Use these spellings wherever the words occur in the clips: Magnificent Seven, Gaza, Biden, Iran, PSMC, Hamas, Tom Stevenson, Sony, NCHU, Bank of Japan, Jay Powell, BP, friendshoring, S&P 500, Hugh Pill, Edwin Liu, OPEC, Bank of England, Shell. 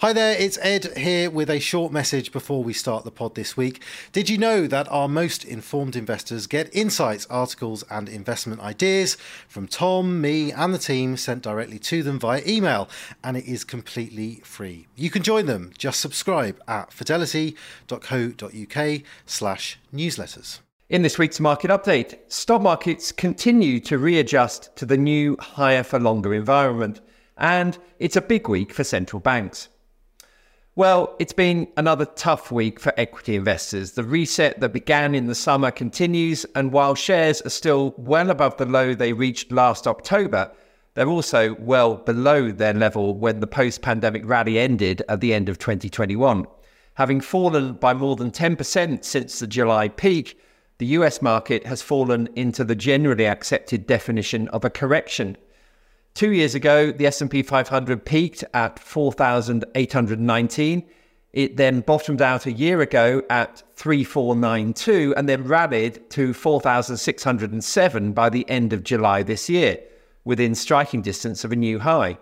Hi there, it's Ed here with a short message before we start the pod this week. Did you know that our most informed investors get insights, articles and investment ideas from Tom, me and the team sent directly to them via email, and it is completely free. You can join them. Just subscribe at fidelity.co.uk/newsletters. In this week's market update, stock markets continue to readjust to the new higher for longer environment, and it's a big week for central banks. Well, it's been another tough week for equity investors. The reset that began in the summer continues, and while shares are still well above the low they reached last October, they're also well below their level when the post-pandemic rally ended at the end of 2021. Having fallen by more than 10% since the July peak, the US market has fallen into the generally accepted definition of a correction. 2 years ago, the S&P 500 peaked at 4,819. It then bottomed out a year ago at 3,492 and then rallied to 4,607 by the end of July this year, within striking distance of a new high.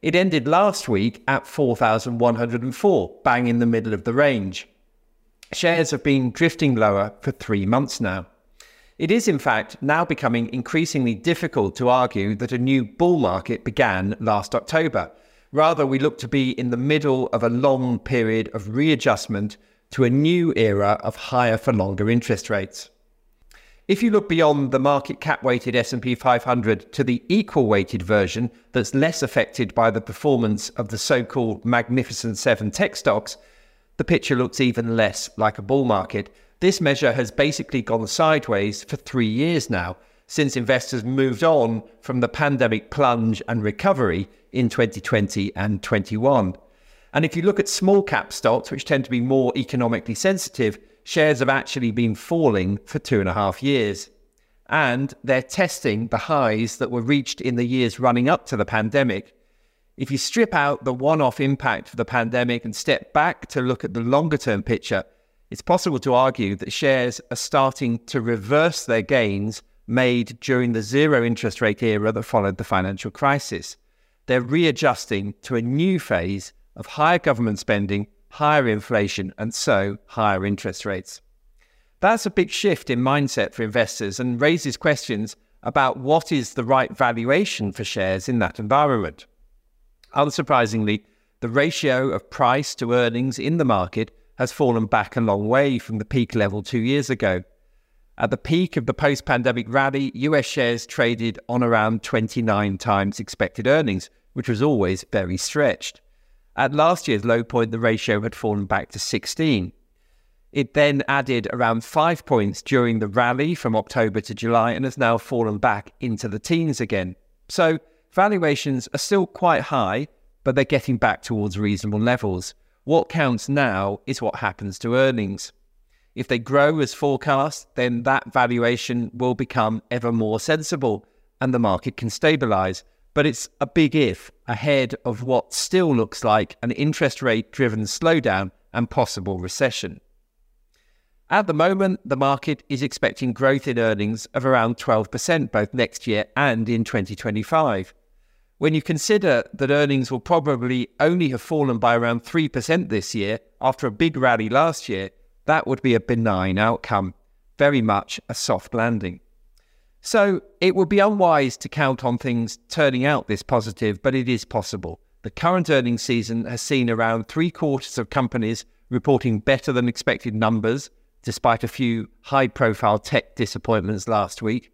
It ended last week at 4,104, bang in the middle of the range. Shares have been drifting lower for 3 months now. It is, in fact, now becoming increasingly difficult to argue that a new bull market began last October. Rather, we look to be in the middle of a long period of readjustment to a new era of higher for longer interest rates. If you look beyond the market cap-weighted S&P 500 to the equal-weighted version that's less affected by the performance of the so-called Magnificent Seven tech stocks, the picture looks even less like a bull market. This measure has basically gone sideways for 3 years now, since investors moved on from the pandemic plunge and recovery in 2020 and 21. And if you look at small cap stocks, which tend to be more economically sensitive, shares have actually been falling for 2.5 years. And they're testing the highs that were reached in the years running up to the pandemic. If you strip out the one-off impact of the pandemic and step back to look at the longer-term picture, it's possible to argue that shares are starting to reverse their gains made during the zero interest rate era that followed the financial crisis. They're readjusting to a new phase of higher government spending, higher inflation, and so higher interest rates. That's a big shift in mindset for investors and raises questions about what is the right valuation for shares in that environment. Unsurprisingly, the ratio of price to earnings in the market has fallen back a long way from the peak level 2 years ago. At the peak of the post-pandemic rally, US shares traded on around 29 times expected earnings, which was always very stretched. At last year's low point, the ratio had fallen back to 16. It then added around 5 points during the rally from October to July and has now fallen back into the teens again. So valuations are still quite high, but they're getting back towards reasonable levels. What counts now is what happens to earnings. If they grow as forecast, then that valuation will become ever more sensible and the market can stabilise. But it's a big if ahead of what still looks like an interest rate-driven slowdown and possible recession. At the moment, the market is expecting growth in earnings of around 12% both next year and in 2025. When you consider that earnings will probably only have fallen by around 3% this year after a big rally last year, that would be a benign outcome, very much a soft landing. So it would be unwise to count on things turning out this positive, but it is possible. The current earnings season has seen around 3/4 of companies reporting better than expected numbers, despite a few high-profile tech disappointments last week.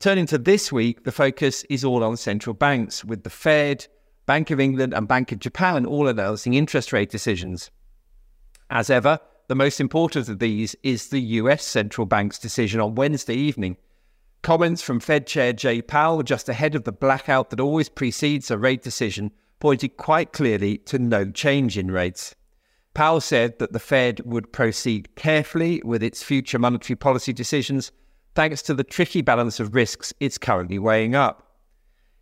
Turning to this week, the focus is all on central banks, with the Fed, Bank of England and Bank of Japan all announcing interest rate decisions. As ever, the most important of these is the US central bank's decision on Wednesday evening. Comments from Fed Chair Jay Powell just ahead of the blackout that always precedes a rate decision pointed quite clearly to no change in rates. Powell said that the Fed would proceed carefully with its future monetary policy decisions thanks to the tricky balance of risks it's currently weighing up.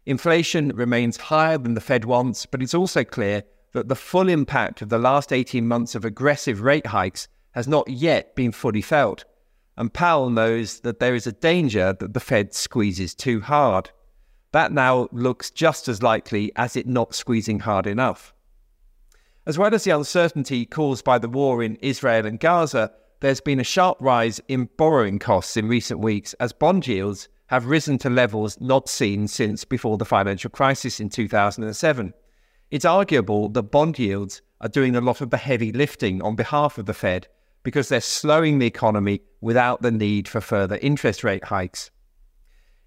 Inflation remains higher than the Fed wants, but it's also clear that the full impact of the last 18 months of aggressive rate hikes has not yet been fully felt, and Powell knows that there is a danger that the Fed squeezes too hard. That now looks just as likely as it not squeezing hard enough. As well as the uncertainty caused by the war in Israel and Gaza, there's been a sharp rise in borrowing costs in recent weeks as bond yields have risen to levels not seen since before the financial crisis in 2007. It's arguable that bond yields are doing a lot of the heavy lifting on behalf of the Fed because they're slowing the economy without the need for further interest rate hikes.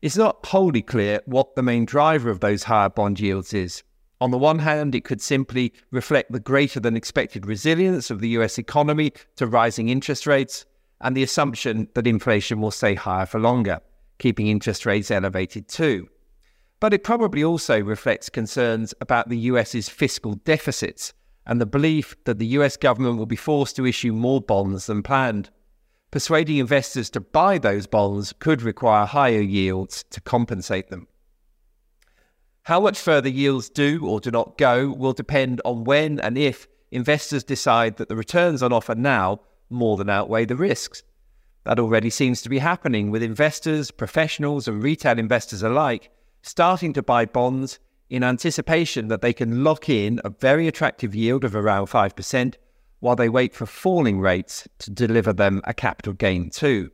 It's not wholly clear what the main driver of those higher bond yields is. On the one hand, it could simply reflect the greater than expected resilience of the US economy to rising interest rates and the assumption that inflation will stay higher for longer, keeping interest rates elevated too. But it probably also reflects concerns about the US's fiscal deficits and the belief that the US government will be forced to issue more bonds than planned. Persuading investors to buy those bonds could require higher yields to compensate them. How much further yields do or do not go will depend on when and if investors decide that the returns on offer now more than outweigh the risks. That already seems to be happening, with investors, professionals and retail investors alike starting to buy bonds in anticipation that they can lock in a very attractive yield of around 5% while they wait for falling rates to deliver them a capital gain too.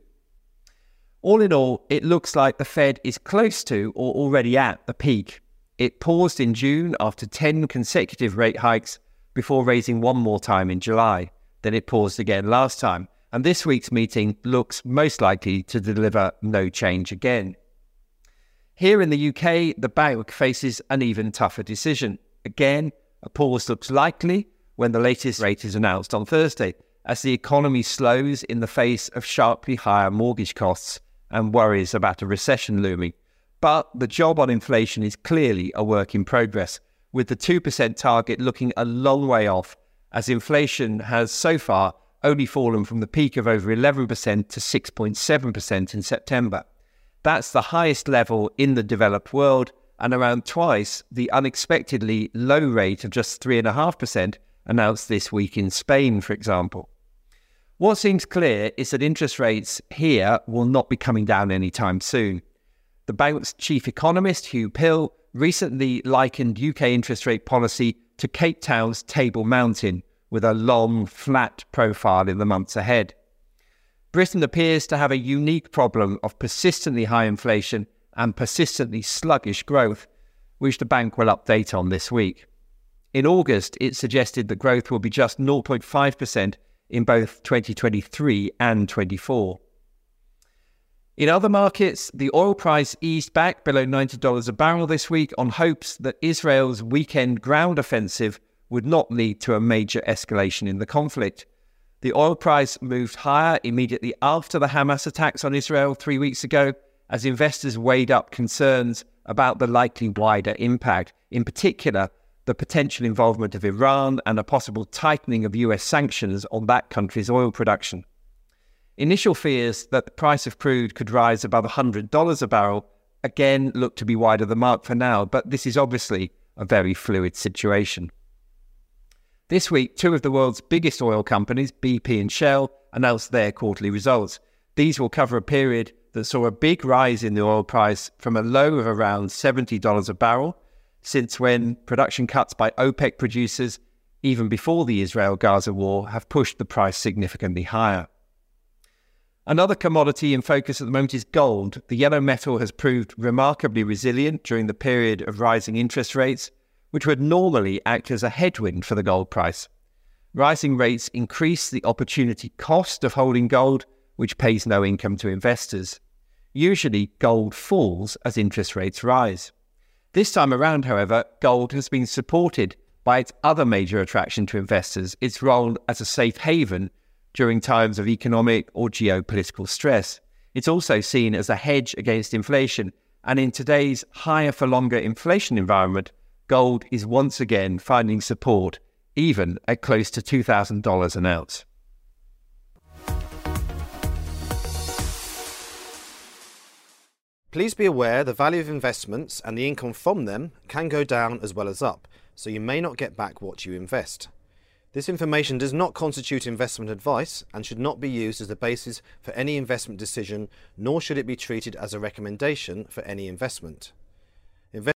All in all, it looks like the Fed is close to or already at the peak. It paused in June after 10 consecutive rate hikes before raising one more time in July. Then it paused again last time, and this week's meeting looks most likely to deliver no change again. Here in the UK, the bank faces an even tougher decision. Again, a pause looks likely when the latest rate is announced on Thursday, as the economy slows in the face of sharply higher mortgage costs and worries about a recession looming. But the job on inflation is clearly a work in progress, with the 2% target looking a long way off, as inflation has so far only fallen from the peak of over 11% to 6.7% in September. That's the highest level in the developed world and around twice the unexpectedly low rate of just 3.5% announced this week in Spain, for example. What seems clear is that interest rates here will not be coming down anytime soon. The bank's chief economist, Hugh Pill, recently likened UK interest rate policy to Cape Town's Table Mountain, with a long, flat profile in the months ahead. Britain appears to have a unique problem of persistently high inflation and persistently sluggish growth, which the bank will update on this week. In August, it suggested that growth will be just 0.5% in both 2023 and 2024. In other markets, the oil price eased back below $90 a barrel this week on hopes that Israel's weekend ground offensive would not lead to a major escalation in the conflict. The oil price moved higher immediately after the Hamas attacks on Israel 3 weeks ago, as investors weighed up concerns about the likely wider impact, in particular the potential involvement of Iran and a possible tightening of US sanctions on that country's oil production. Initial fears that the price of crude could rise above $100 a barrel again look to be wide of the mark for now, but this is obviously a very fluid situation. This week, two of the world's biggest oil companies, BP and Shell, announced their quarterly results. These will cover a period that saw a big rise in the oil price from a low of around $70 a barrel, since when production cuts by OPEC producers, even before the Israel-Gaza war, have pushed the price significantly higher. Another commodity in focus at the moment is gold. The yellow metal has proved remarkably resilient during the period of rising interest rates, which would normally act as a headwind for the gold price. Rising rates increase the opportunity cost of holding gold, which pays no income to investors. Usually, gold falls as interest rates rise. This time around, however, gold has been supported by its other major attraction to investors, its role as a safe haven during times of economic or geopolitical stress. It's also seen as a hedge against inflation, and in today's higher-for-longer inflation environment, gold is once again finding support, even at close to $2,000 an ounce. Please be aware the value of investments and the income from them can go down as well as up, so you may not get back what you invest. This information does not constitute investment advice and should not be used as the basis for any investment decision, nor should it be treated as a recommendation for any investment.